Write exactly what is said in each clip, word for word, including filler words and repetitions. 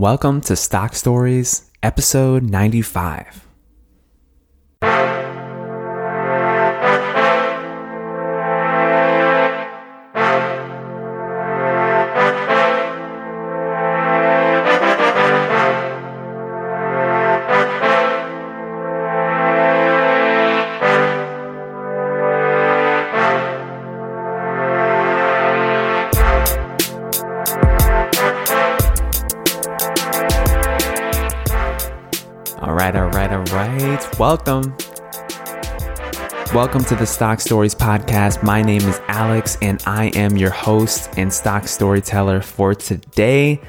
Welcome to Stock Stories, episode ninety-five. Welcome. Welcome to the Stock Stories podcast. My name is Alex and I am your host and stock storyteller for today.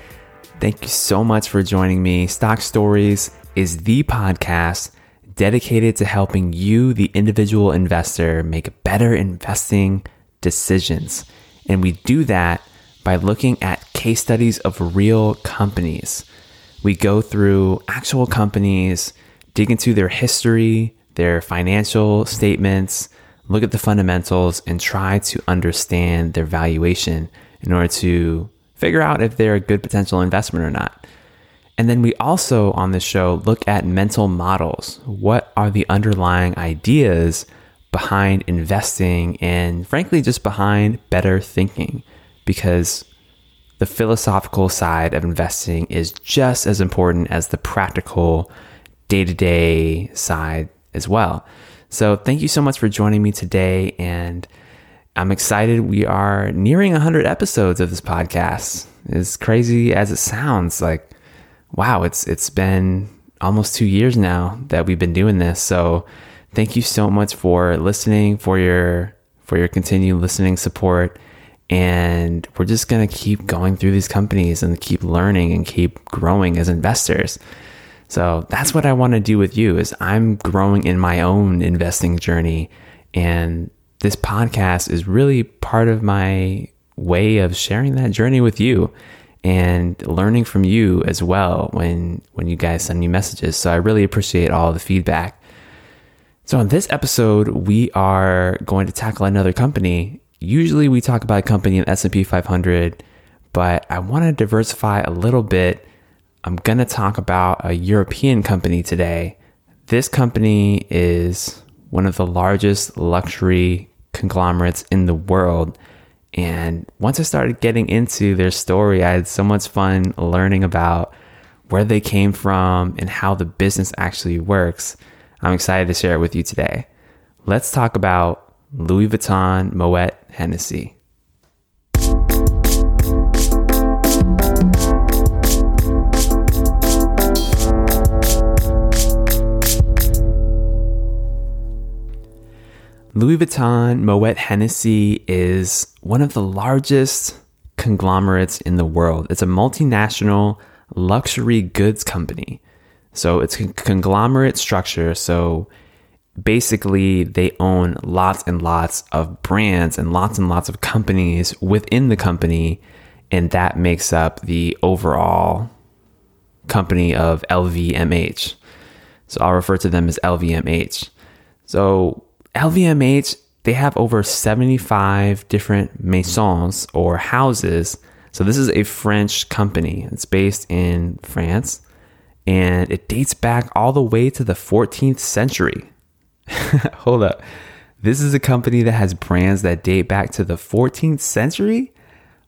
Thank you so much for joining me. Stock Stories is the podcast dedicated to helping you, the individual investor, make better investing decisions. And we do that by looking at case studies of real companies. We go through actual companies, dig into their history, their financial statements, look at the fundamentals, and try to understand their valuation in order to figure out if they're a good potential investment or not. And then we also, on this show, look at mental models. What are the underlying ideas behind investing and, frankly, just behind better thinking? Because the philosophical side of investing is just as important as the practical day-to-day side as well. So thank you so much for joining me today. And I'm excited. We are nearing one hundred episodes of this podcast. As crazy as it sounds, like, wow, it's it's been almost two years now that we've been doing this. So thank you so much for listening, for your, for your continued listening support. And we're just going to keep going through these companies and keep learning and keep growing as investors. So that's what I want to do with you, is I'm growing in my own investing journey. And this podcast is really part of my way of sharing that journey with you and learning from you as well when, when you guys send me messages. So I really appreciate all the feedback. So on this episode, we are going to tackle another company. Usually we talk about a company in S and P five hundred, but I want to diversify a little bit. I'm going to talk about a European company today. This company is one of the largest luxury conglomerates in the world. And once I started getting into their story, I had so much fun learning about where they came from and how the business actually works. I'm excited to share it with you today. Let's talk about Louis Vuitton Moët Hennessy. Louis Vuitton Moët Hennessy is one of the largest conglomerates in the world. It's a multinational luxury goods company. So it's a conglomerate structure. So basically they own lots and lots of brands and lots and lots of companies within the company. And that makes up the overall company of L V M H. So I'll refer to them as L V M H. So L V M H, they have over seventy-five different maisons or houses. So this is a French company. It's based in France and it dates back all the way to the fourteenth century. Hold up. This is a company that has brands that date back to the fourteenth century?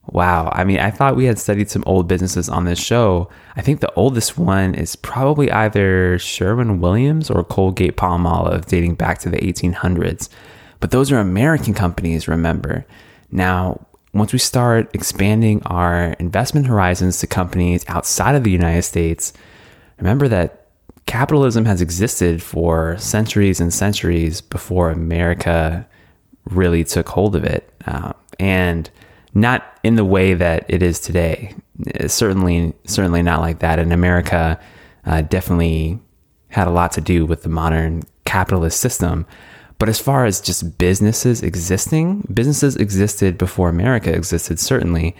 Wow. I mean, I thought we had studied some old businesses on this show. I think the oldest one is probably either Sherwin-Williams or Colgate-Palmolive, dating back to the eighteen hundreds. But those are American companies, remember. Now, once we start expanding our investment horizons to companies outside of the United States, remember that capitalism has existed for centuries and centuries before America really took hold of it. Uh, and... Not in the way that it is today. Certainly, certainly not like that. And America uh, definitely had a lot to do with the modern capitalist system. But as far as just businesses existing, businesses existed before America existed, certainly.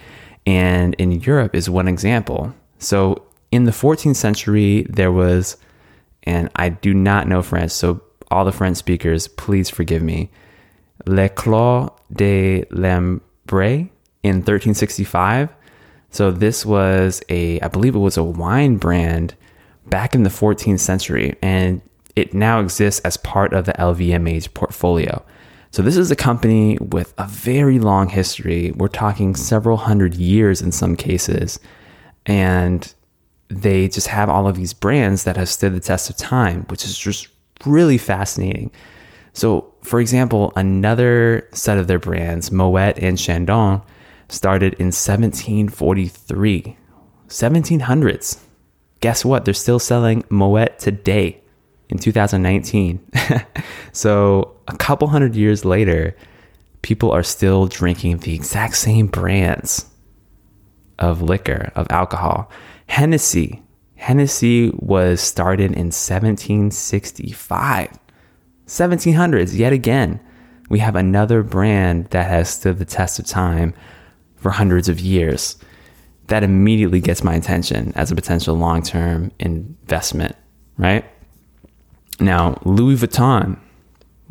And in Europe is one example. So in the fourteenth century, there was, and I do not know French, so all the French speakers, please forgive me, Les Clos de l'Empereur in thirteen sixty-five. So this was a, I believe it was a wine brand back in the fourteenth century, and it now exists as part of the L V M H portfolio. So this is a company with a very long history. We're talking several hundred years in some cases, and they just have all of these brands that have stood the test of time, which is just really fascinating. So, for example, another set of their brands, Moët and Chandon, started in seventeen forty-three, seventeen hundreds. Guess what? They're still selling Moët today in two thousand nineteen. So a couple hundred years later, people are still drinking the exact same brands of liquor, of alcohol. Hennessy. Hennessy was started in seventeen sixty-five, seventeen hundreds. Yet again, we have another brand that has stood the test of time for hundreds of years. That immediately gets my attention as a potential long-term investment, right? Now, Louis Vuitton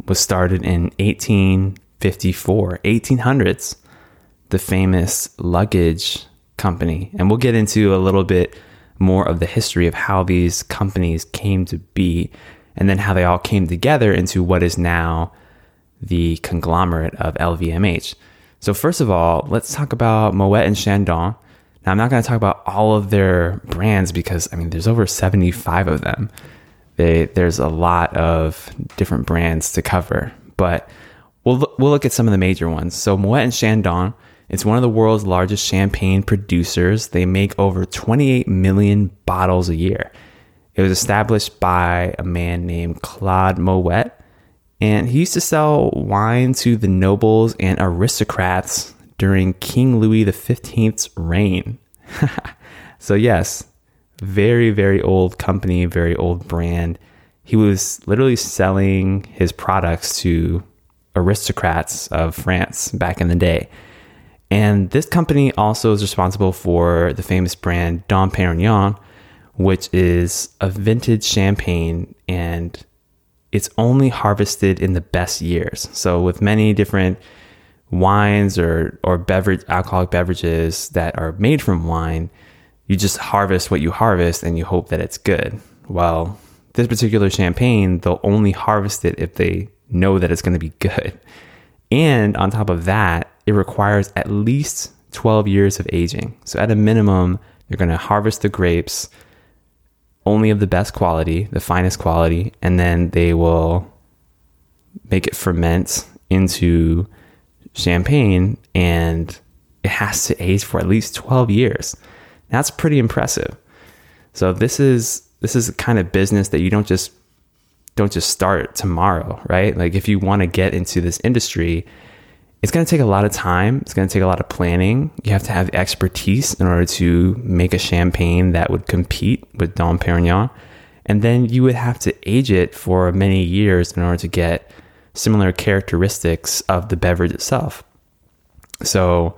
was started in eighteen fifty-four, eighteen hundreds, the famous luggage company. And we'll get into a little bit more of the history of how these companies came to be, and then how they all came together into what is now the conglomerate of L V M H. So first of all, let's talk about Moët and Chandon. Now, I'm not going to talk about all of their brands because, I mean, there's over seventy-five of them. They, there's a lot of different brands to cover, but we'll, we'll look at some of the major ones. So Moët and Chandon, it's one of the world's largest champagne producers. They make over twenty-eight million bottles a year. It was established by a man named Claude Moët, and he used to sell wine to the nobles and aristocrats during King Louis the fifteenth's reign. So yes, very, very old company, very old brand. He was literally selling his products to aristocrats of France back in the day. And this company also is responsible for the famous brand Dom Perignon, which is a vintage champagne, and it's only harvested in the best years. So with many different wines or, or beverage, alcoholic beverages that are made from wine, you just harvest what you harvest and you hope that it's good. Well, this particular champagne, they'll only harvest it if they know that it's going to be good. And on top of that, it requires at least twelve years of aging. So at a minimum, you're going to harvest the grapes only of the best quality, the finest quality, and then they will make it ferment into champagne, and it has to age for at least twelve years. That's pretty impressive. So this is this is the kind of business that you don't just don't just start tomorrow, right? Like if you want to get into this industry, it's going to take a lot of time. It's going to take a lot of planning. You have to have expertise in order to make a champagne that would compete with Dom Perignon. And then you would have to age it for many years in order to get similar characteristics of the beverage itself. So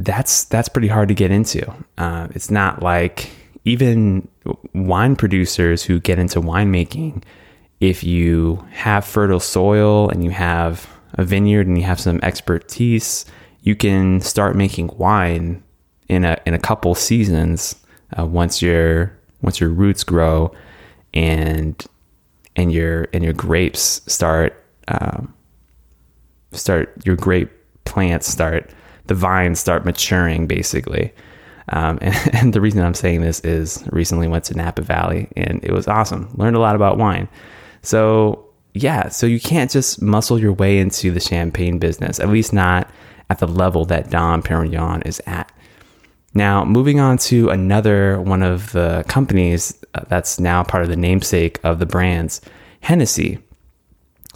that's that's pretty hard to get into. Uh, it's not like even wine producers who get into winemaking, if you have fertile soil and you have a vineyard and you have some expertise, you can start making wine in a in a couple seasons uh, once your once your roots grow and and your and your grapes start um, start your grape plants start the vines start maturing basically. Um, and, and the reason I'm saying this is recently went to Napa Valley and it was awesome. Learned a lot about wine. So. Yeah, so you can't just muscle your way into the champagne business, at least not at the level that Dom Perignon is at. Now, moving on to another one of the companies that's now part of the namesake of the brands, Hennessy.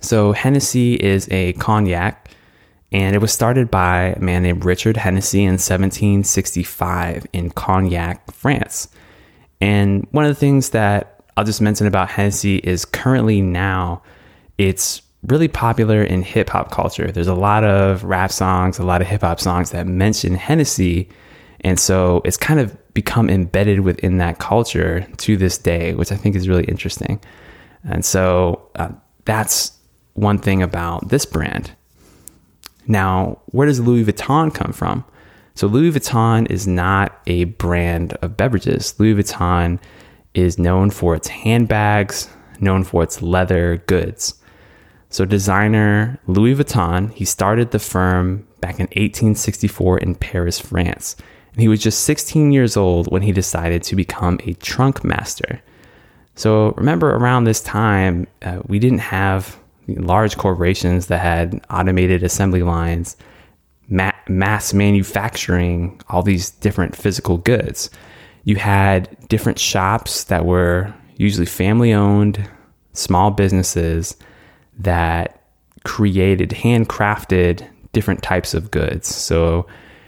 So Hennessy is a cognac, and it was started by a man named Richard Hennessy in seventeen sixty-five in Cognac, France. And one of the things that I'll just mention about Hennessy is currently now it's really popular in hip hop culture. There's a lot of rap songs, a lot of hip hop songs that mention Hennessy. And so it's kind of become embedded within that culture to this day, which I think is really interesting. And so uh, that's one thing about this brand. Now, where does Louis Vuitton come from? So Louis Vuitton is not a brand of beverages. Louis Vuitton is known for its handbags, known for its leather goods. So designer Louis Vuitton, he started the firm back in eighteen sixty-four in Paris, France. And he was just sixteen years old when he decided to become a trunk master. So remember, around this time, uh, we didn't have large corporations that had automated assembly lines, ma- mass manufacturing all these different physical goods. You had different shops that were usually family-owned, small businesses that created, handcrafted different types of goods. So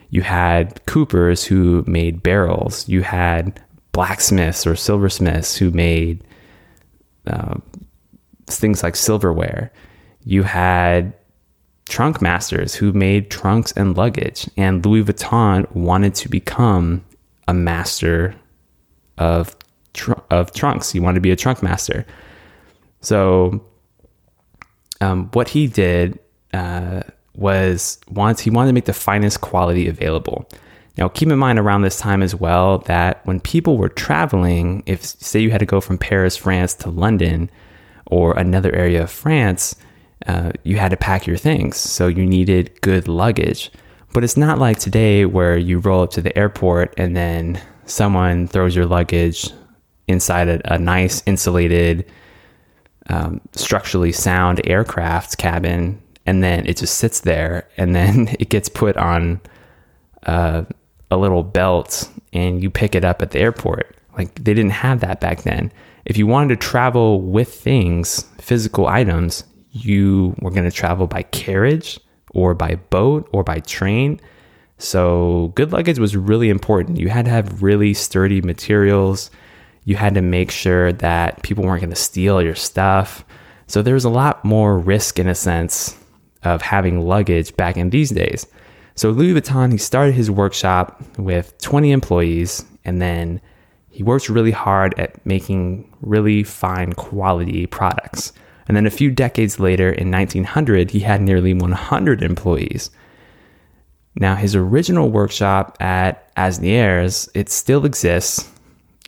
you had coopers who made barrels. You had blacksmiths or silversmiths who made uh, things like silverware. You had trunk masters who made trunks and luggage. And Louis Vuitton wanted to become a master of tr- of trunks. He wanted to be a trunk master. So um, what he did uh, was once he wanted to make the finest quality available. Now, keep in mind around this time as well that when people were traveling, if say you had to go from Paris, France to London or another area of France, uh, you had to pack your things. So you needed good luggage. But it's not like today where you roll up to the airport and then someone throws your luggage inside a, a nice insulated, um, structurally sound aircraft cabin, and then it just sits there and then it gets put on Uh, a little belt and you pick it up at the airport. Like, they didn't have that back then. If you wanted to travel with things, physical items, you were going to travel by carriage or by boat or by train. So good luggage was really important. You had to have really sturdy materials. You had to make sure that people weren't going to steal your stuff. So there was a lot more risk, in a sense, of having luggage back in these days. So Louis Vuitton, he started his workshop with twenty employees, and then he worked really hard at making really fine quality products. And then a few decades later, in nineteen hundred, he had nearly one hundred employees. Now, his original workshop at Asnières, it still exists,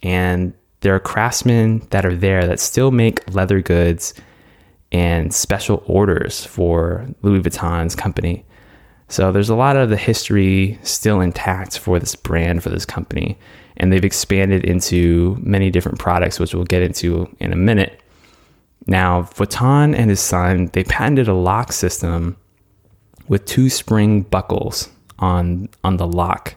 and there are craftsmen that are there that still make leather goods and special orders for Louis Vuitton's company. So there's a lot of the history still intact for this brand, for this company. And they've expanded into many different products, which we'll get into in a minute. Now, Vuitton and his son, they patented a lock system with two spring buckles on, on the lock.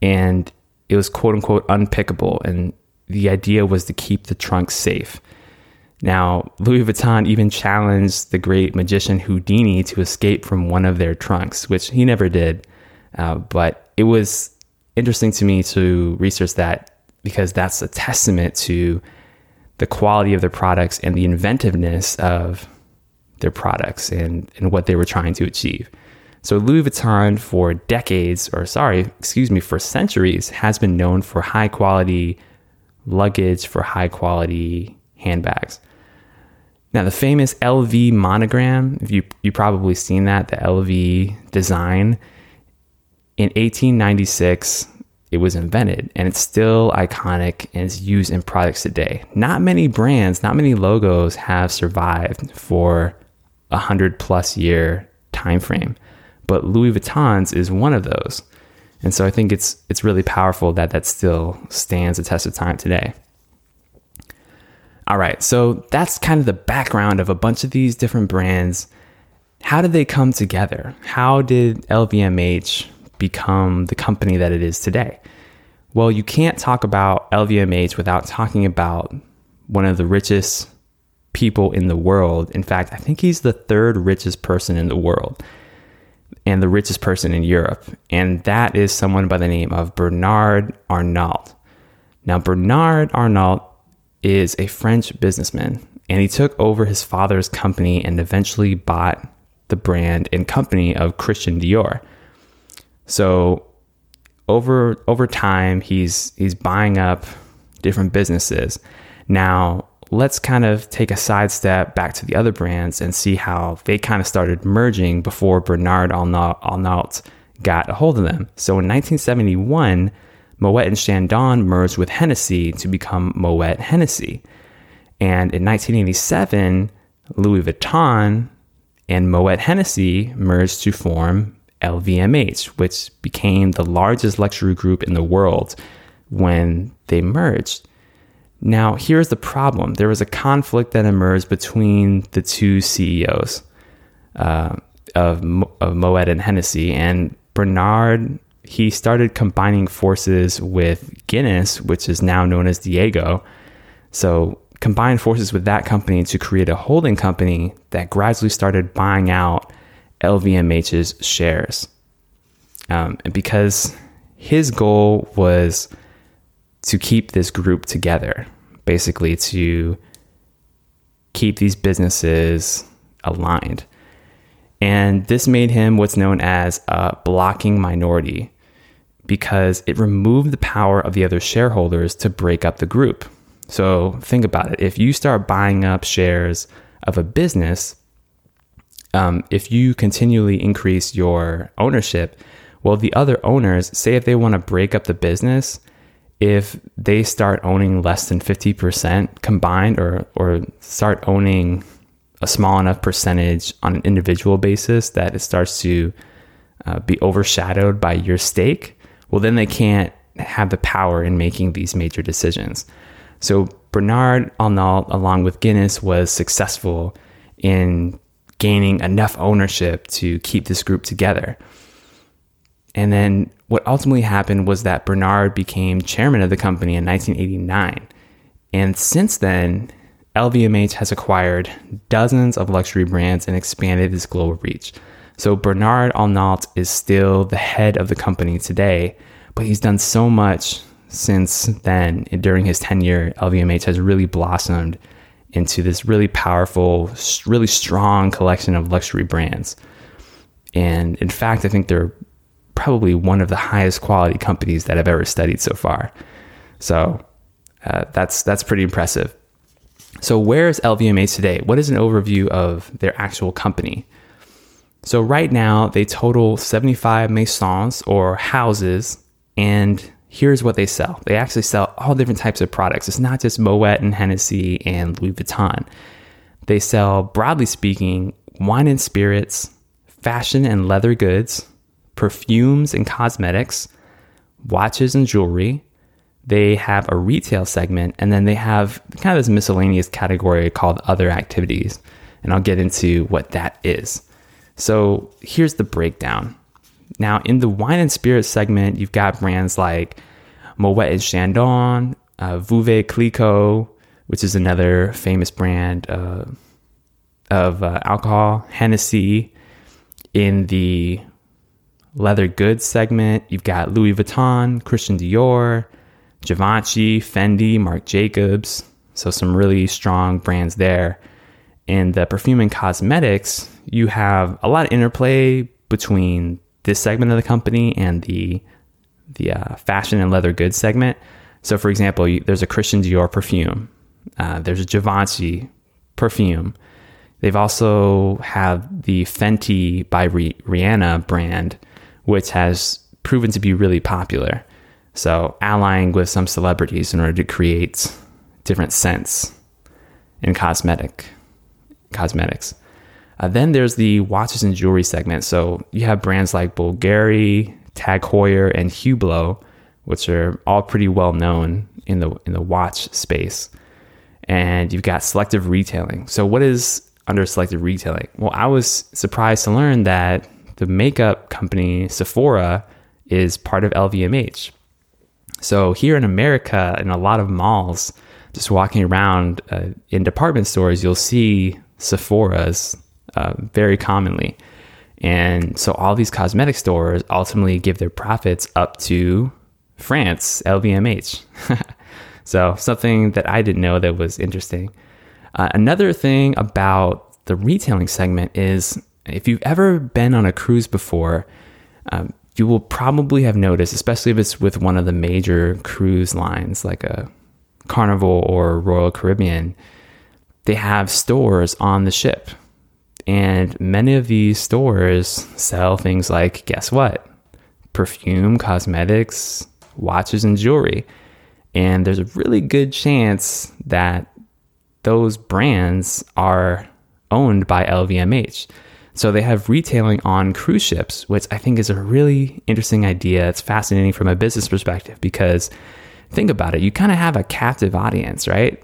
And it was, quote unquote, unpickable. And the idea was to keep the trunk safe. Now, Louis Vuitton even challenged the great magician Houdini to escape from one of their trunks, which he never did. Uh, but it was interesting to me to research that, because that's a testament to the quality of their products and the inventiveness of their products and, and what they were trying to achieve. So Louis Vuitton for decades, or sorry, excuse me, for centuries, has been known for high quality luggage, for high quality handbags. Now, the famous L V monogram, if you you probably seen that, the L V design, in eighteen ninety-six, it was invented, and it's still iconic and it's used in products today. Not many brands, not many logos have survived for a hundred plus year time frame, but Louis Vuitton's is one of those. And so I think it's it's really powerful that that still stands the test of time today. All right, so that's kind of the background of a bunch of these different brands. How did they come together? How did L V M H become the company that it is today? Well, you can't talk about L V M H without talking about one of the richest people in the world. In fact, I think he's the third richest person in the world and the richest person in Europe. And that is someone by the name of Bernard Arnault. Now, Bernard Arnault is a French businessman, and he took over his father's company and eventually bought the brand and company of Christian Dior. So over over time, he's he's buying up different businesses. Now, let's kind of take a sidestep back to the other brands and see how they kind of started merging before Bernard Arnault got a hold of them. So in nineteen seventy-one, Moët and Chandon merged with Hennessy to become Moët Hennessy. And in nineteen eighty-seven, Louis Vuitton and Moët Hennessy merged to form L V M H, which became the largest luxury group in the world when they merged. Now, here's the problem. There was a conflict that emerged between the two C E Os uh, of, of Moët and Hennessy, and Bernard, he started combining forces with Guinness, which is now known as Diageo. So combined forces with that company to create a holding company that gradually started buying out L V M H's shares. Um, and because his goal was to keep this group together, basically to keep these businesses aligned. And this made him what's known as a blocking minority, because it removed the power of the other shareholders to break up the group. So think about it. If you start buying up shares of a business, um, if you continually increase your ownership, well, the other owners, say if they want to break up the business, if they start owning less than fifty percent combined, or or start owning a small enough percentage on an individual basis that it starts to uh, be overshadowed by your stake, well, then they can't have the power in making these major decisions. So Bernard Arnault, along with Guinness, was successful in gaining enough ownership to keep this group together. And then what ultimately happened was that Bernard became chairman of the company in nineteen eighty-nine. And since then, L V M H has acquired dozens of luxury brands and expanded its global reach. So Bernard Arnault is still the head of the company today, but he's done so much since then. During his tenure, L V M H has really blossomed into this really powerful, really strong collection of luxury brands. And in fact, I think they're probably one of the highest quality companies that I've ever studied so far. So uh, that's that's pretty impressive. So where is L V M H today? What is an overview of their actual company? So right now, they total seventy-five maisons, or houses, and here's what they sell. They actually sell all different types of products. It's not just Moët and Hennessy and Louis Vuitton. They sell, broadly speaking, wine and spirits, fashion and leather goods, perfumes and cosmetics, watches and jewelry. They have a retail segment, and then they have kind of this miscellaneous category called other activities. And I'll get into what that is. So here's the breakdown. Now, in the wine and spirits segment, you've got brands like Moët and Chandon, uh, Veuve Clicquot, which is another famous brand uh, of uh, alcohol, Hennessy. In the leather goods segment, you've got Louis Vuitton, Christian Dior, Givenchy, Fendi, Marc Jacobs. So some really strong brands there. In the perfume and cosmetics, you have a lot of interplay between this segment of the company and the the uh, fashion and leather goods segment. So for example, you, there's a Christian Dior perfume. Uh, there's a Givenchy perfume. They've also have the Fenty by Rihanna brand, which has proven to be really popular. So allying with some celebrities in order to create different scents in cosmetic cosmetics. Uh, then there's the watches and jewelry segment. So you have brands like Bulgari, Tag Heuer, and Hublot, which are all pretty well known in the in the watch space. And you've got selective retailing. So what is under selective retailing? Well, I was surprised to learn that the makeup company Sephora is part of L V M H. So here in America, in a lot of malls, just walking around uh, in department stores, you'll see Sephora's Uh, very commonly. And so all these cosmetic stores ultimately give their profits up to France, L V M H. So something that I didn't know that was interesting. Uh, another thing about the retailing segment is if you've ever been on a cruise before, um, you will probably have noticed, especially if it's with one of the major cruise lines like a Carnival or Royal Caribbean, they have stores on the ship. And many of these stores sell things like, guess what? perfume, cosmetics, watches, and jewelry. And there's a really good chance that those brands are owned by L V M H. So they have retailing on cruise ships, which I think is a really interesting idea. It's fascinating from a business perspective because think about it. You kind of have a captive audience, right?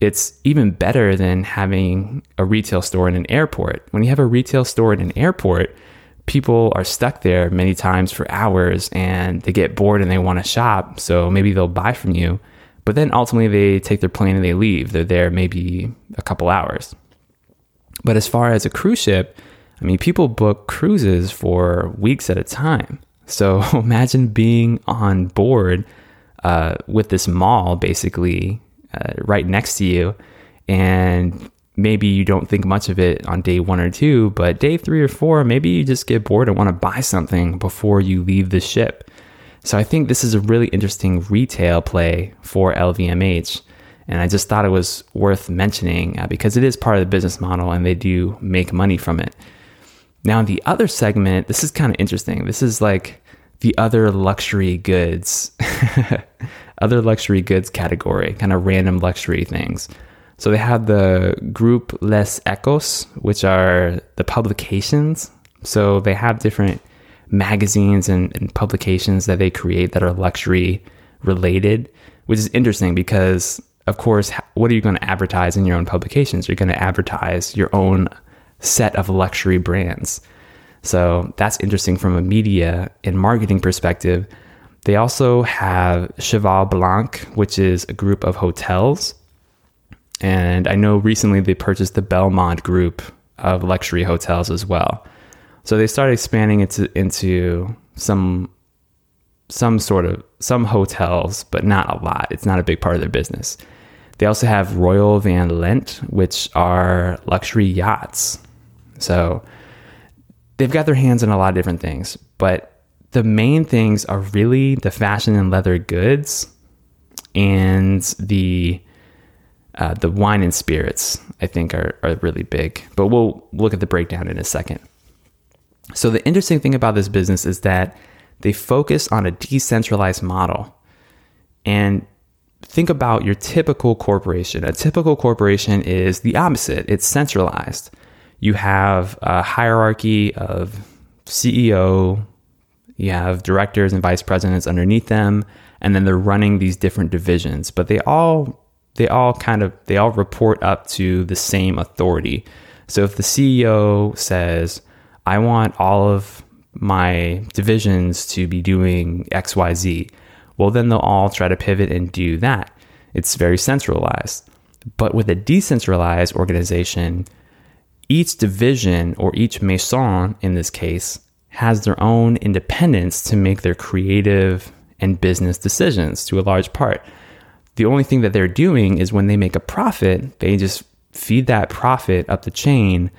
It's even better than having a retail store in an airport. When you have a retail store in an airport, people are stuck there many times for hours and they get bored and they want to shop. So maybe they'll buy from you, but then ultimately they take their plane and they leave. They're there maybe a couple hours. But as far as a cruise ship, I mean, people book cruises for weeks at a time. So imagine being on board uh, with this mall basically uh, right next to you. And maybe you don't think much of it on day one or two, but day three or four, maybe you just get bored and want to buy something before you leave the ship. So I think this is a really interesting retail play for L V M H. And I just thought it was worth mentioning uh, because it is part of the business model and they do make money from it. Now, the other segment, this is kind of interesting. This is like the other luxury goods, other luxury goods category, kind of random luxury things. So they have the group Les Echos, which are the publications. So they have different magazines and, and publications that they create that are luxury related, which is interesting because, of course, what are you going to advertise in your own publications? You're going to advertise your own set of luxury brands. So that's interesting from a media and marketing perspective. They also have Cheval Blanc, which is a group of hotels. And I know recently they purchased the Belmond group of luxury hotels as well. So they started expanding into, into some some sort of some hotels, but not a lot. It's not a big part of their business. They also have Royal Van Lent, which are luxury yachts. So they've got their hands in a lot of different things, but the main things are really the fashion and leather goods and the uh, the wine and spirits, I think, are, are really big. But we'll look at the breakdown in a second. So the interesting thing about this business is that they focus on a decentralized model. And think about your typical corporation. A typical corporation is the opposite. It's centralized. You have a hierarchy of C E O, you have directors and vice presidents underneath them, and then they're running these different divisions. But they all they all kind of they all report up to the same authority. So if the C E O says, I want all of my divisions to be doing X Y Z, well, then they'll all try to pivot and do that. It's very centralized. But with a decentralized organization, each division or each maison in this case has their own independence to make their creative and business decisions to a large part. The only thing that they're doing is when they make a profit, they just feed that profit up the chain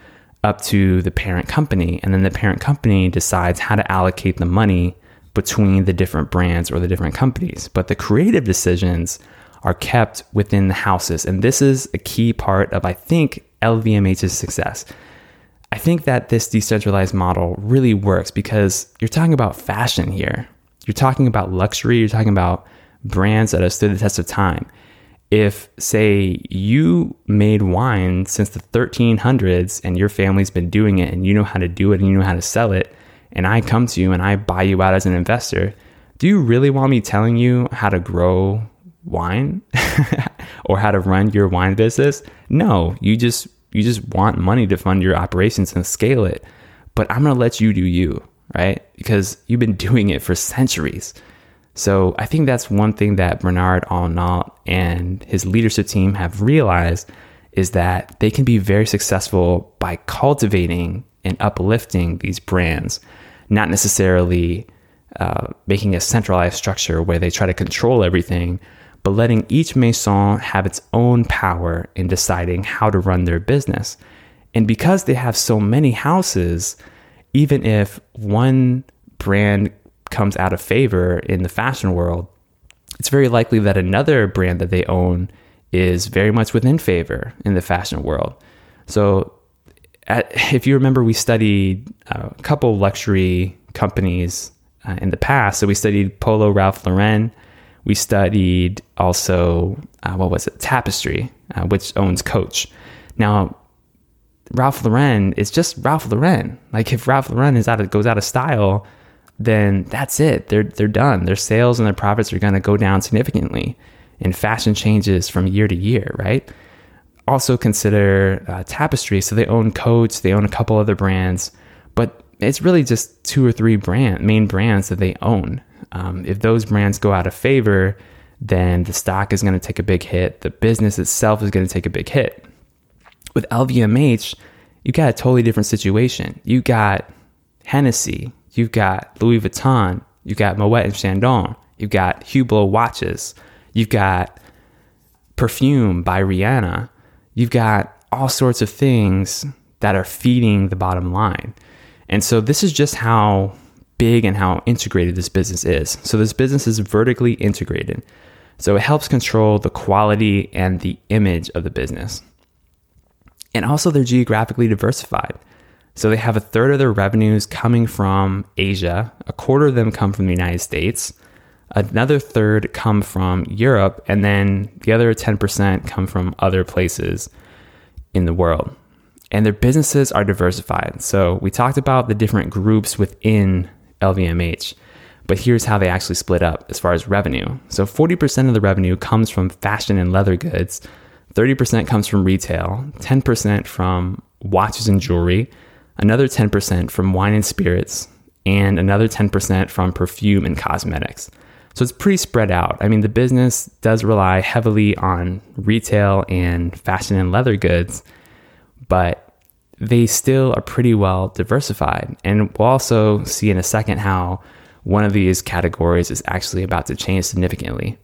up to the parent company, and then the parent company decides how to allocate the money between the different brands or the different companies. But the creative decisions are kept within the houses, and this is a key part of, I think, L V M H's success. I think that this decentralized model really works because you're talking about fashion here. You're talking about luxury. You're talking about brands that have stood the test of time. If, say, you made wine since the thirteen hundreds and your family's been doing it and you know how to do it and you know how to sell it, and I come to you and I buy you out as an investor, do you really want me telling you how to grow wine or how to run your wine business? No, you just you just want money to fund your operations and scale it. But I'm going to let you do you, right? Because you've been doing it for centuries. So I think that's one thing that Bernard Arnault and his leadership team have realized is that they can be very successful by cultivating and uplifting these brands, not necessarily uh, making a centralized structure where they try to control everything, but letting each maison have its own power in deciding how to run their business. And because they have so many houses, even if one brand comes out of favor in the fashion world, it's very likely that another brand that they own is very much within favor in the fashion world. So at, if you remember, we studied a couple luxury companies uh, in the past. So we studied Polo Ralph Lauren. We studied also, uh, what was it? Tapestry, uh, which owns Coach. Now, Ralph Lauren is just Ralph Lauren. Like if Ralph Lauren is out of, goes out of style, then that's it. They're they're done. Their sales and their profits are going to go down significantly. And fashion changes from year to year, right? Also consider uh, Tapestry. So they own Coach. They own a couple other brands, but it's really just two or three brand main brands that they own. Um, if those brands go out of favor, then the stock is going to take a big hit. The business itself is going to take a big hit. With L V M H, you got a totally different situation. You got Hennessy, you've got Louis Vuitton, you got Moët and Chandon, you've got Hublot watches, you've got perfume by Rihanna, you've got all sorts of things that are feeding the bottom line. And so this is just how big and how integrated this business is. So this business is vertically integrated. So it helps control the quality and the image of the business. And also they're geographically diversified. So they have a third of their revenues coming from Asia, a quarter of them come from the United States, another third come from Europe, and then the other ten percent come from other places in the world. And their businesses are diversified. So we talked about the different groups within L V M H, but here's how they actually split up as far as revenue. So forty percent of the revenue comes from fashion and leather goods, thirty percent comes from retail, ten percent from watches and jewelry, another ten percent from wine and spirits, and another ten percent from perfume and cosmetics. So it's pretty spread out. I mean, the business does rely heavily on retail and fashion and leather goods, but they still are pretty well diversified. And we'll also see in a second how one of these categories is actually about to change significantly.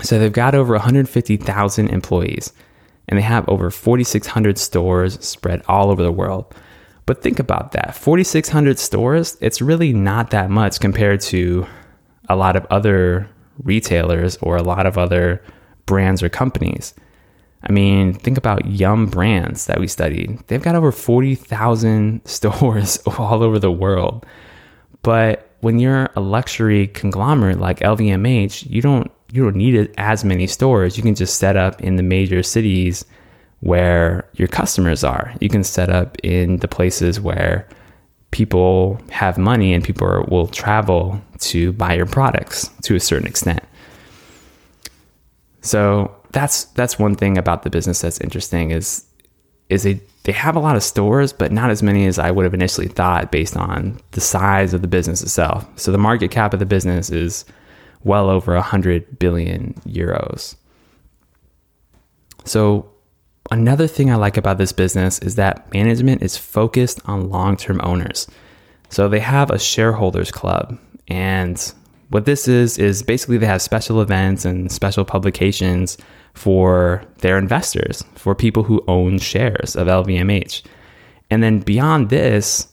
So they've got over one hundred fifty thousand employees, and they have over four thousand six hundred stores spread all over the world. But think about that, four thousand six hundred stores, it's really not that much compared to a lot of other retailers or a lot of other brands or companies. I mean, think about Yum Brands that we studied. They've got over forty thousand stores all over the world. But when you're a luxury conglomerate like L V M H, you don't you don't need as many stores. You can just set up in the major cities where your customers are. You can set up in the places where people have money and people will travel to buy your products to a certain extent. So that's that's one thing about the business that's interesting is is they, they have a lot of stores, but not as many as I would have initially thought based on the size of the business itself. So the market cap of the business is well over one hundred billion euros. So another thing I like about this business is that management is focused on long-term owners. So they have a shareholders club. And what this is, is basically they have special events and special publications for their investors, for people who own shares of L V M H. And then beyond this,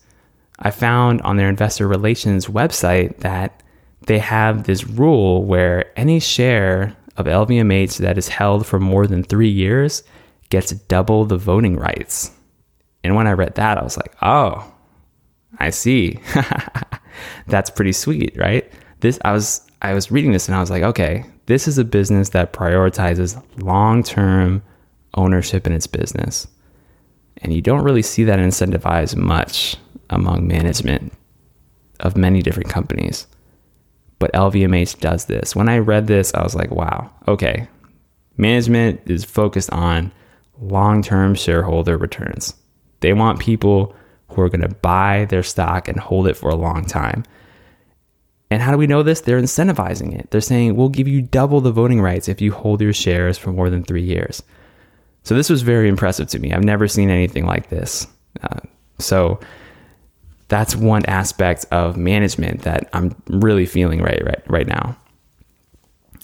I found on their investor relations website that they have this rule where any share of L V M H that is held for more than three years gets double the voting rights. And when I read that, I was like, oh, I see. That's pretty sweet, right? This I was I was reading this and I was like, okay, this is a business that prioritizes long-term ownership in its business. And you don't really see that incentivized much among management of many different companies. But L V M H does this. When I read this, I was like, wow, okay. Management is focused on long-term shareholder returns. They want people who are going to buy their stock and hold it for a long time. And how do we know this? They're incentivizing it. They're saying, we'll give you double the voting rights if you hold your shares for more than three years. So this was very impressive to me. I've never seen anything like this. Uh, so that's one aspect of management that I'm really feeling right, right, right now.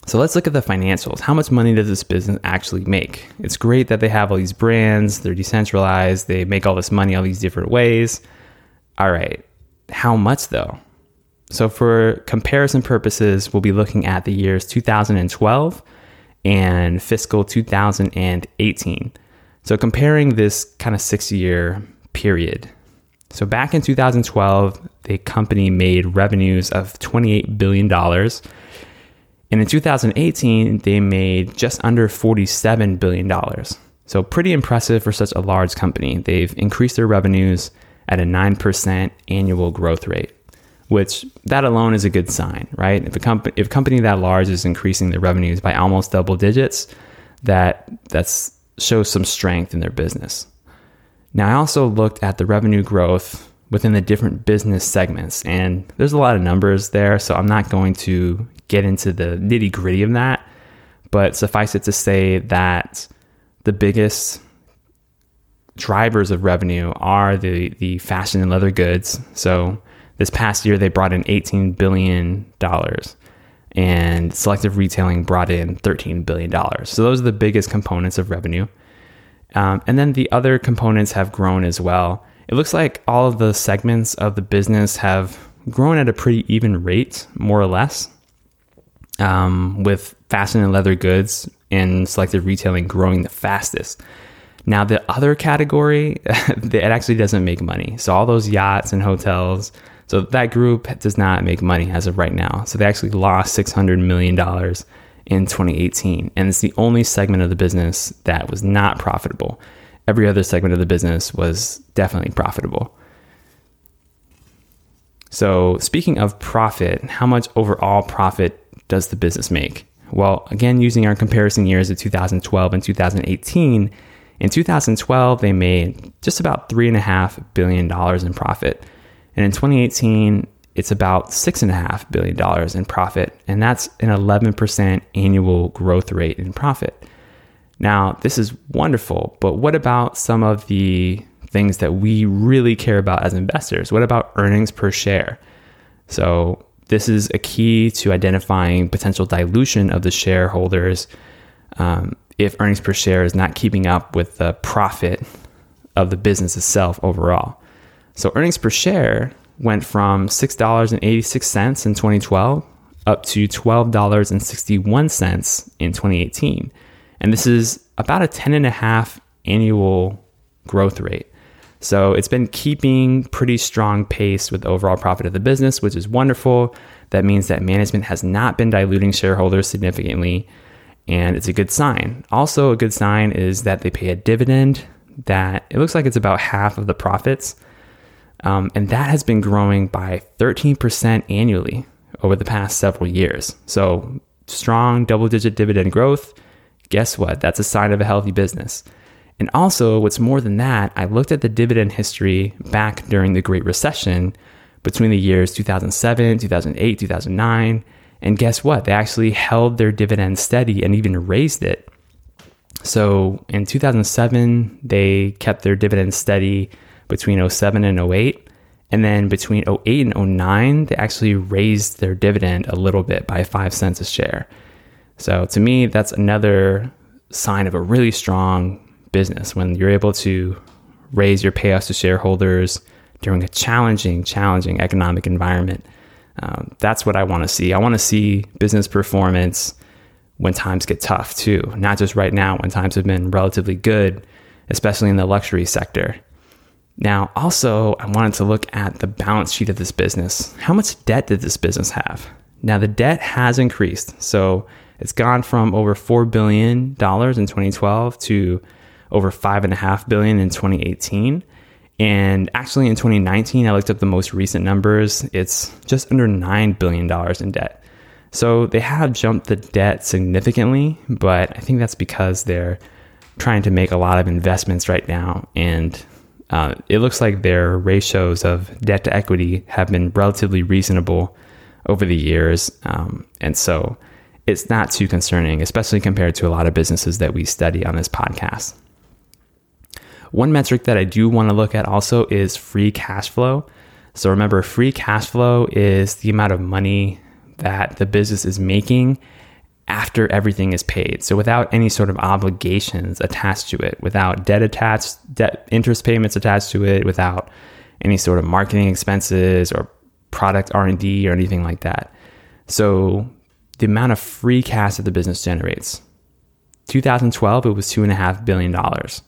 So let's look at the financials. How much money does this business actually make? It's great that they have all these brands, they're decentralized, they make all this money all these different ways. All right, how much though? So for comparison purposes, we'll be looking at the years two thousand twelve and fiscal two thousand eighteen. So comparing this kind of six-year period. So back in two thousand twelve, the company made revenues of twenty-eight billion dollars. And in two thousand eighteen, they made just under forty-seven billion dollars. So pretty impressive for such a large company. They've increased their revenues at a nine percent annual growth rate, which that alone is a good sign, right? If a, comp- if a company that large is increasing their revenues by almost double digits, that that's, shows some strength in their business. Now, I also looked at the revenue growth within the different business segments, and there's a lot of numbers there, so I'm not going to get into the nitty-gritty of that, but suffice it to say that the biggest drivers of revenue are the, the fashion and leather goods. So this past year, they brought in eighteen billion dollars, and selective retailing brought in thirteen billion dollars. So those are the biggest components of revenue. Um, and then the other components have grown as well. It looks like all of the segments of the business have grown at a pretty even rate, more or less, um, with fashion and leather goods and selective retailing growing the fastest. Now, the other category, it actually doesn't make money. So all those yachts and hotels, so that group does not make money as of right now. So they actually lost six hundred million dollars in twenty eighteen. And it's the only segment of the business that was not profitable. Every other segment of the business was definitely profitable. So speaking of profit, how much overall profit does the business make? Well, again, using our comparison years of two thousand twelve and two thousand eighteen, in two thousand twelve, they made just about three point five billion dollars in profit. And in twenty eighteen, it's about six point five billion dollars in profit, and that's an eleven percent annual growth rate in profit. Now, this is wonderful, but what about some of the things that we really care about as investors? What about earnings per share? So this is a key to identifying potential dilution of the shareholders um, if earnings per share is not keeping up with the profit of the business itself overall. So earnings per share went from six dollars and eighty-six cents in twenty twelve up to twelve dollars and sixty-one cents in twenty eighteen. And this is about a ten and a half annual growth rate. So it's been keeping pretty strong pace with the overall profit of the business, which is wonderful. That means that management has not been diluting shareholders significantly, and it's a good sign. Also, a good sign is that they pay a dividend that it looks like it's about half of the profits. Um, and that has been growing by thirteen percent annually over the past several years. So strong double-digit dividend growth. Guess what? That's a sign of a healthy business. And also, what's more than that, I looked at the dividend history back during the Great Recession between the years two thousand seven, two thousand eight, two thousand nine. And guess what? They actually held their dividend steady and even raised it. So in two thousand seven, they kept their dividend steady between oh seven and oh eight, and then between oh eight and oh nine, they actually raised their dividend a little bit by five cents a share. So to me, that's another sign of a really strong business when you're able to raise your payouts to shareholders during a challenging, challenging economic environment. Um, that's what I want to see. I want to see business performance when times get tough too, not just right now when times have been relatively good, especially in the luxury sector. Now, also, I wanted to look at the balance sheet of this business. How much debt did this business have? Now, the debt has increased. So it's gone from over four billion dollars in twenty twelve to over five point five billion dollars in twenty eighteen. And actually, in twenty nineteen, I looked up the most recent numbers. It's just under nine billion dollars in debt. So they have jumped the debt significantly, but I think that's because they're trying to make a lot of investments right now, and Uh, it looks like their ratios of debt to equity have been relatively reasonable over the years. Um, and so it's not too concerning, especially compared to a lot of businesses that we study on this podcast. One metric that I do want to look at also is free cash flow. So remember, free cash flow is the amount of money that the business is making after everything is paid. So without any sort of obligations attached to it, without debt attached, debt interest payments attached to it, without any sort of marketing expenses or product R and D or anything like that. So the amount of free cash that the business generates. twenty twelve, it was two and a half billion dollars.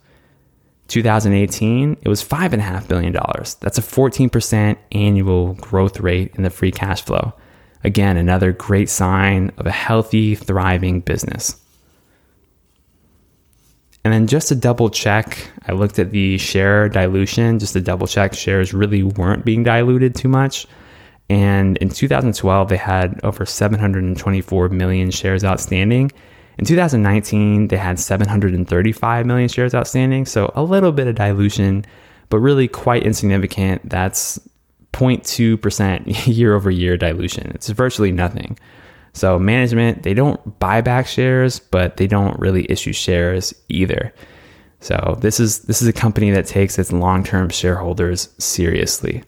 two thousand eighteen, it was five and a half billion dollars. That's a fourteen percent annual growth rate in the free cash flow. Again, another great sign of a healthy, thriving business. And then just to double check, I looked at the share dilution, just to double check shares really weren't being diluted too much. And in two thousand twelve, they had over seven hundred twenty-four million shares outstanding. In two thousand nineteen, they had seven hundred thirty-five million shares outstanding, so a little bit of dilution, but really quite insignificant. That's zero point two percent year over year dilution. It's virtually nothing. So management, they don't buy back shares, but they don't really issue shares either. So this is this is a company that takes its long-term shareholders seriously.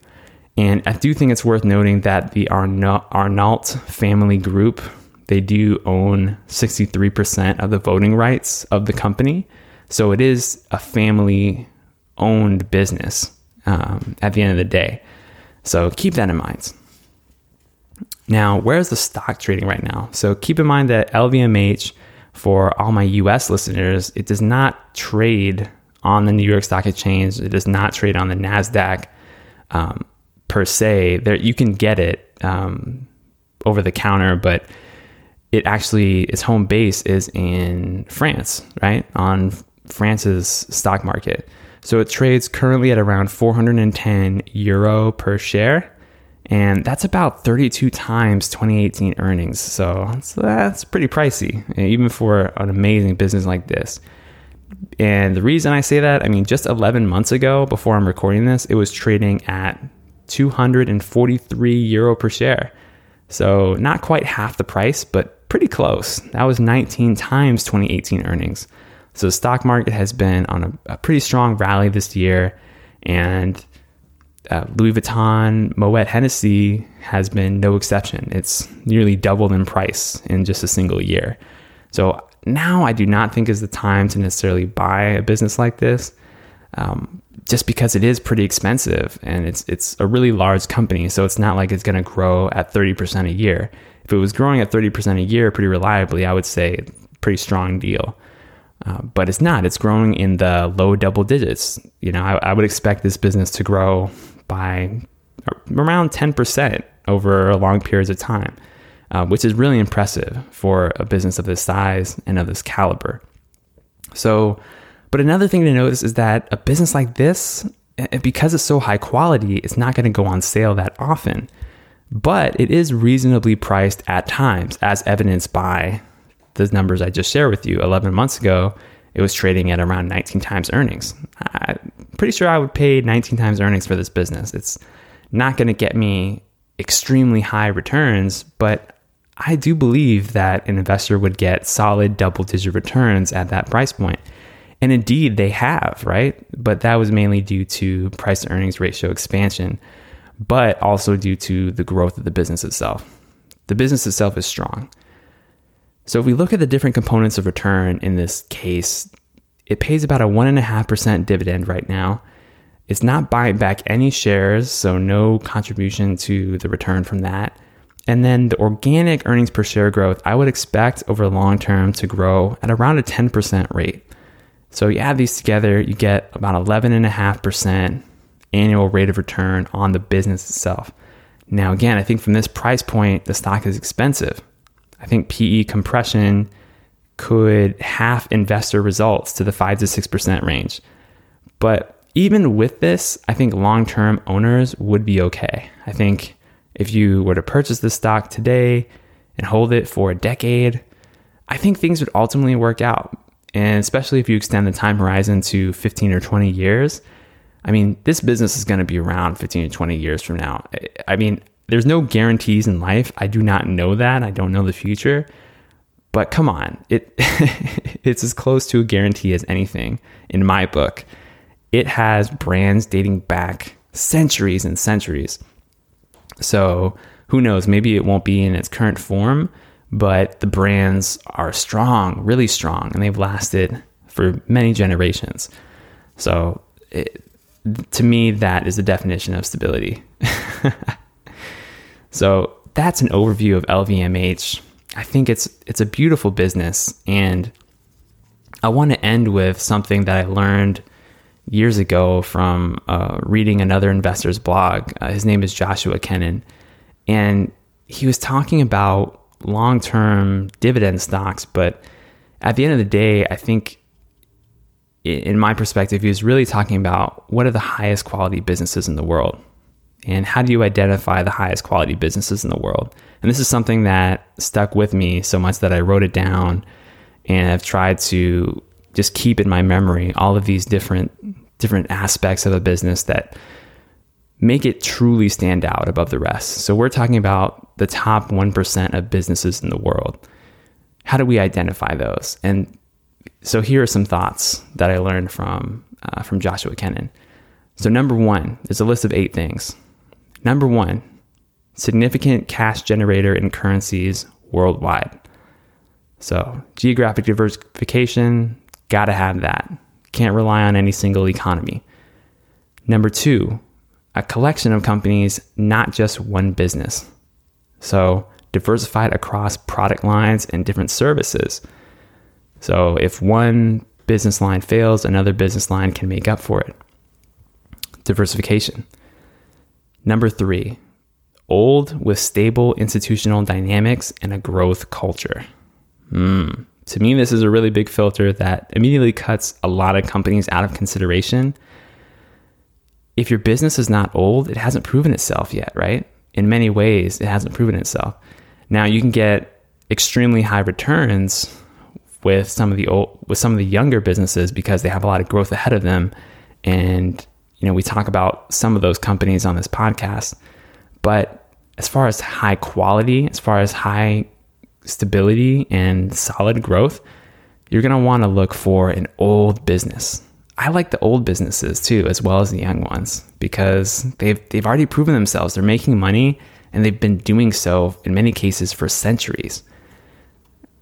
And I do think it's worth noting that the Arnault, Arnault family group, they do own sixty-three percent of the voting rights of the company. So it is a family-owned business um, at the end of the day. So keep that in mind. Now, where's the stock trading right now? So keep in mind that L V M H, for all my U S listeners, it does not trade on the New York Stock Exchange. It does not trade on the NASDAQ um, per se. There, you can get it um, over the counter, but it actually, its home base is in France, right? On France's stock market. So it trades currently at around four hundred ten euro per share. And that's about thirty-two times twenty eighteen earnings. So, so that's pretty pricey, even for an amazing business like this. And the reason I say that, I mean, just eleven months ago, before I'm recording this, it was trading at two hundred forty-three euro per share. So not quite half the price, but pretty close. That was nineteen times twenty eighteen earnings. So the stock market has been on a, a pretty strong rally this year. And uh, Louis Vuitton, Moët Hennessy has been no exception. It's nearly doubled in price in just a single year. So now I do not think is the time to necessarily buy a business like this. Um, just because it is pretty expensive and it's it's a really large company, so it's not like it's going to grow at thirty percent a year. If it was growing at thirty percent a year pretty reliably, I would say pretty strong deal. Uh, but it's not. It's growing in the low double digits. You know, I, I would expect this business to grow by around ten percent over long periods of time, uh, which is really impressive for a business of this size and of this caliber. So, but another thing to notice is that a business like this, because it's so high quality, it's not going to go on sale that often. But it is reasonably priced at times, as evidenced by the numbers I just shared with you. eleven months ago, it was trading at around nineteen times earnings. I'm pretty sure I would pay nineteen times earnings for this business. It's not going to get me extremely high returns, but I do believe that an investor would get solid double-digit returns at that price point. And indeed, they have, right? But that was mainly due to price to earnings ratio expansion, but also due to the growth of the business itself. The business itself is strong. So if we look at the different components of return in this case, it pays about a one point five percent dividend right now. It's not buying back any shares, so no contribution to the return from that. And then the organic earnings per share growth, I would expect over the long term to grow at around a ten percent rate. So you add these together, you get about eleven point five percent annual rate of return on the business itself. Now, again, I think from this price point, the stock is expensive. I think P E compression could half investor results to the five to six percent range. But even with this, I think long-term owners would be okay. I think if you were to purchase this stock today and hold it for a decade, I think things would ultimately work out. And especially if you extend the time horizon to fifteen or twenty years, I mean, this business is going to be around fifteen to twenty years from now. I mean, there's no guarantees in life. I do not know that. I don't know the future. But come on, it it's as close to a guarantee as anything in my book. It has brands dating back centuries and centuries. So who knows? Maybe it won't be in its current form, but the brands are strong, really strong, and they've lasted for many generations. So it, to me, that is the definition of stability. So that's an overview of L V M H. I think it's it's a beautiful business, and I want to end with something that I learned years ago from uh, reading another investor's blog. Uh, his name is Joshua Kennan. And he was talking about long-term dividend stocks. But at the end of the day, I think in my perspective, he was really talking about what are the highest quality businesses in the world? And how do you identify the highest quality businesses in the world? And this is something that stuck with me so much that I wrote it down and I've tried to just keep in my memory all of these different different aspects of a business that make it truly stand out above the rest. So we're talking about the top one percent of businesses in the world. How do we identify those? And so here are some thoughts that I learned from uh, from Joshua Kennan. So number one, there's a list of eight things. Number one, significant cash generator in currencies worldwide. So geographic diversification, gotta have that. Can't rely on any single economy. Number two, a collection of companies, not just one business. So diversified across product lines and different services. So if one business line fails, another business line can make up for it. Diversification. Number three, old with stable institutional dynamics and a growth culture. Mm. To me, this is a really big filter that immediately cuts a lot of companies out of consideration. If your business is not old, it hasn't proven itself yet, right? In many ways, it hasn't proven itself. Now, you can get extremely high returns with some of the old, with some of the younger businesses because they have a lot of growth ahead of them. And you know, we talk about some of those companies on this podcast, but as far as high quality, as far as high stability and solid growth, you're going to want to look for an old business. I like the old businesses too, as well as the young ones, because they've they've already proven themselves. They're making money, and they've been doing so in many cases for centuries.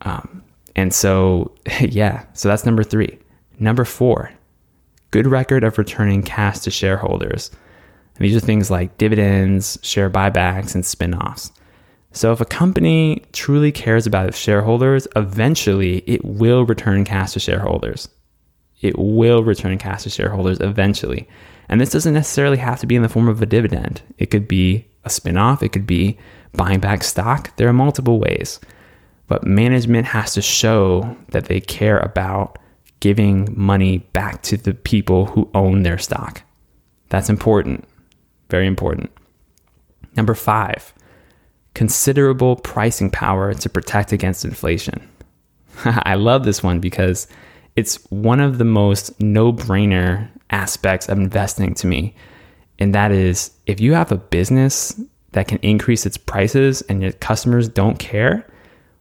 Um, and so, yeah, so that's number three. Number four. Good record of returning cash to shareholders. And these are things like dividends, share buybacks, and spin-offs. So if a company truly cares about its shareholders, eventually it will return cash to shareholders. It will return cash to shareholders eventually. And this doesn't necessarily have to be in the form of a dividend. It could be a spin-off. It could be buying back stock. There are multiple ways. But management has to show that they care about giving money back to the people who own their stock. That's important. Very important. Number five, considerable pricing power to protect against inflation. I love this one because it's one of the most no-brainer aspects of investing to me. And that is, if you have a business that can increase its prices and your customers don't care,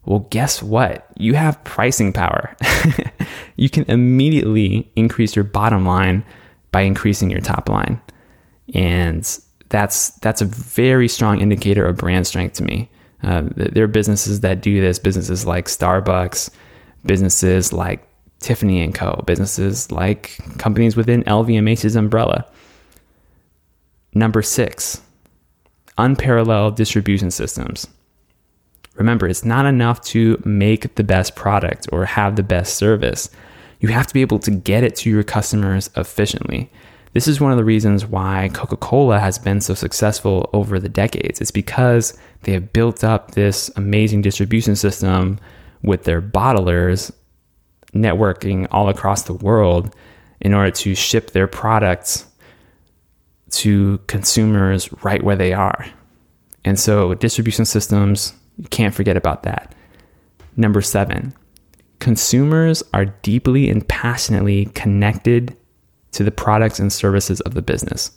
well, guess what? You have pricing power. You can immediately increase your bottom line by increasing your top line. And that's that's a very strong indicator of brand strength to me. Uh, there are businesses that do this, businesses like Starbucks, businesses like Tiffany and Co., businesses like companies within L V M H's umbrella. Number six, unparalleled distribution systems. Remember, it's not enough to make the best product or have the best service. You have to be able to get it to your customers efficiently. This is one of the reasons why Coca-Cola has been so successful over the decades. It's because they have built up this amazing distribution system with their bottlers networking all across the world in order to ship their products to consumers right where they are. And so distribution systems, you can't forget about that. Number seven, consumers are deeply and passionately connected to the products and services of the business.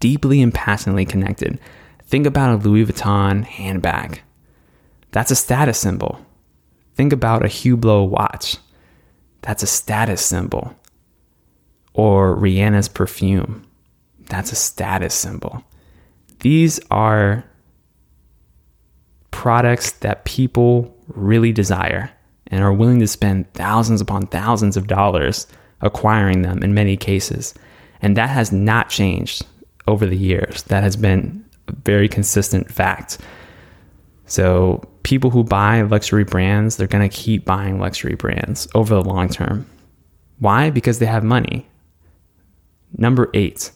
Deeply and passionately connected. Think about a Louis Vuitton handbag. That's a status symbol. Think about a Hublot watch. That's a status symbol. Or Rihanna's perfume. That's a status symbol. These are products that people really desire and are willing to spend thousands upon thousands of dollars acquiring them in many cases. And that has not changed over the years. That has been a very consistent fact. So people who buy luxury brands, they're going to keep buying luxury brands over the long term. Why? Because they have money. Number eight,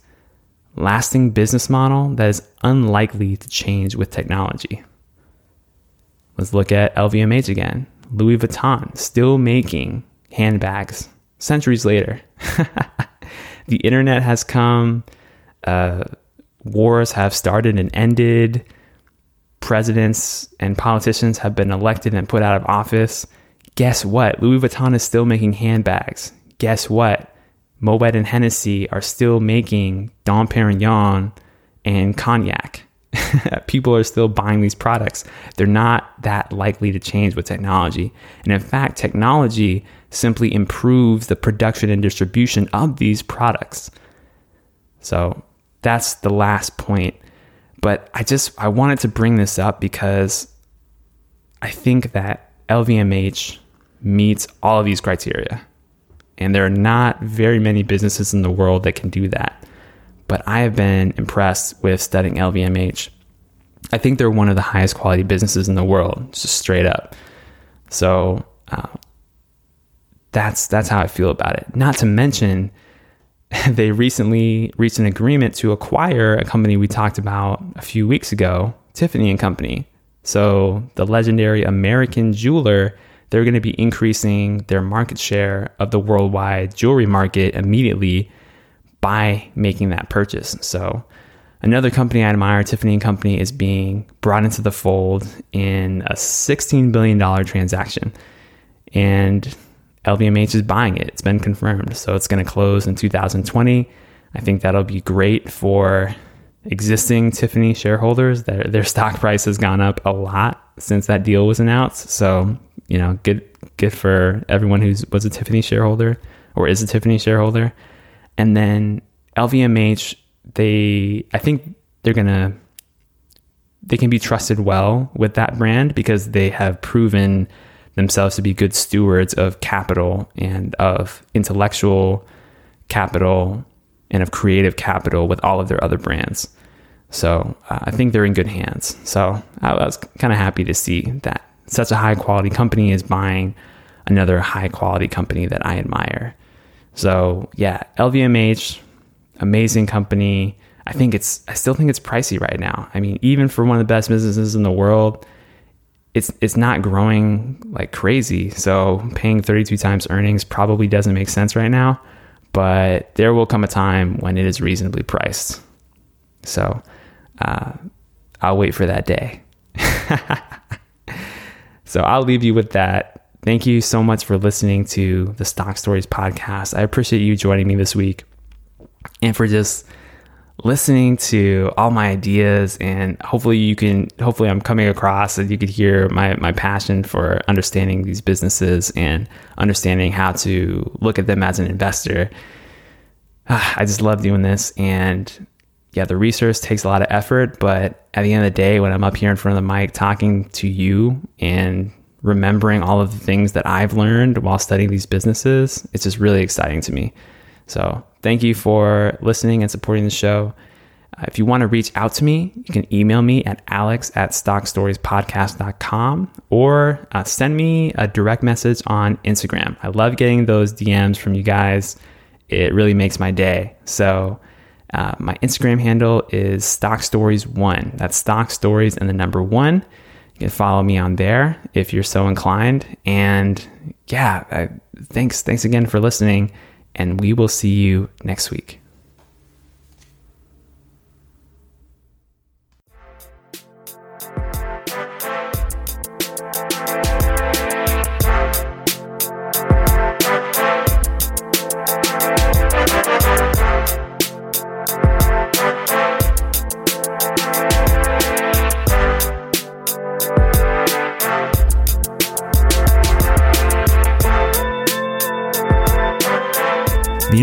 lasting business model that is unlikely to change with technology. Let's look at L V M H again. Louis Vuitton, still making handbags centuries later. The internet has come, uh, wars have started and ended, presidents and politicians have been elected and put out of office. Guess what? Louis Vuitton is still making handbags. Guess what? Moët and Hennessy are still making Dom Perignon and cognac. People are still buying these products. They're not that likely to change with technology. And in fact, technology simply improves the production and distribution of these products. So that's the last point. But I just, I wanted to bring this up because I think that L V M H meets all of these criteria. And there are not very many businesses in the world that can do that. But I have been impressed with studying L V M H. I think they're one of the highest quality businesses in the world, just straight up. So uh, that's that's how I feel about it. Not to mention, they recently reached an agreement to acquire a company we talked about a few weeks ago, Tiffany and Company. So the legendary American jeweler, they're going to be increasing their market share of the worldwide jewelry market immediately by making that purchase. So another company I admire, Tiffany and Company, is being brought into the fold in a sixteen billion dollars transaction. And L V M H is buying it. It's been confirmed. So it's going to close in two thousand twenty. I think that'll be great for existing Tiffany shareholders. Their, their stock price has gone up a lot since that deal was announced. So, you know, good good for everyone who was a Tiffany shareholder or is a Tiffany shareholder. And then L V M H, they, I think they're going to, they can be trusted well with that brand because they have proven themselves to be good stewards of capital and of intellectual capital and of creative capital with all of their other brands. So uh, I think they're in good hands. So I, I was kind of happy to see that such a high quality company is buying another high quality company that I admire. So yeah, L V M H, amazing company. I think it's, I still think it's pricey right now. I mean, even for one of the best businesses in the world, it's it's not growing like crazy. So paying thirty-two times earnings probably doesn't make sense right now, but there will come a time when it is reasonably priced. So uh, I'll wait for that day. So I'll leave you with that. Thank you so much for listening to the Stock Stories podcast. I appreciate you joining me this week and for just listening to all my ideas. And hopefully you can, hopefully I'm coming across and you could hear my, my passion for understanding these businesses and understanding how to look at them as an investor. I just love doing this. And yeah, the research takes a lot of effort, but at the end of the day, when I'm up here in front of the mic talking to you and remembering all of the things that I've learned while studying these businesses, it's just really exciting to me. So thank you for listening and supporting the show. Uh, if you want to reach out to me, you can email me at alex at stockstoriespodcast.com or uh, send me a direct message on Instagram. I love getting those D Ms from you guys. It really makes my day. So uh, my Instagram handle is stockstories one. That's stock stories and the number one. You can follow me on there if you're so inclined. And yeah, I, thanks. Thanks again for listening. And we will see you next week. The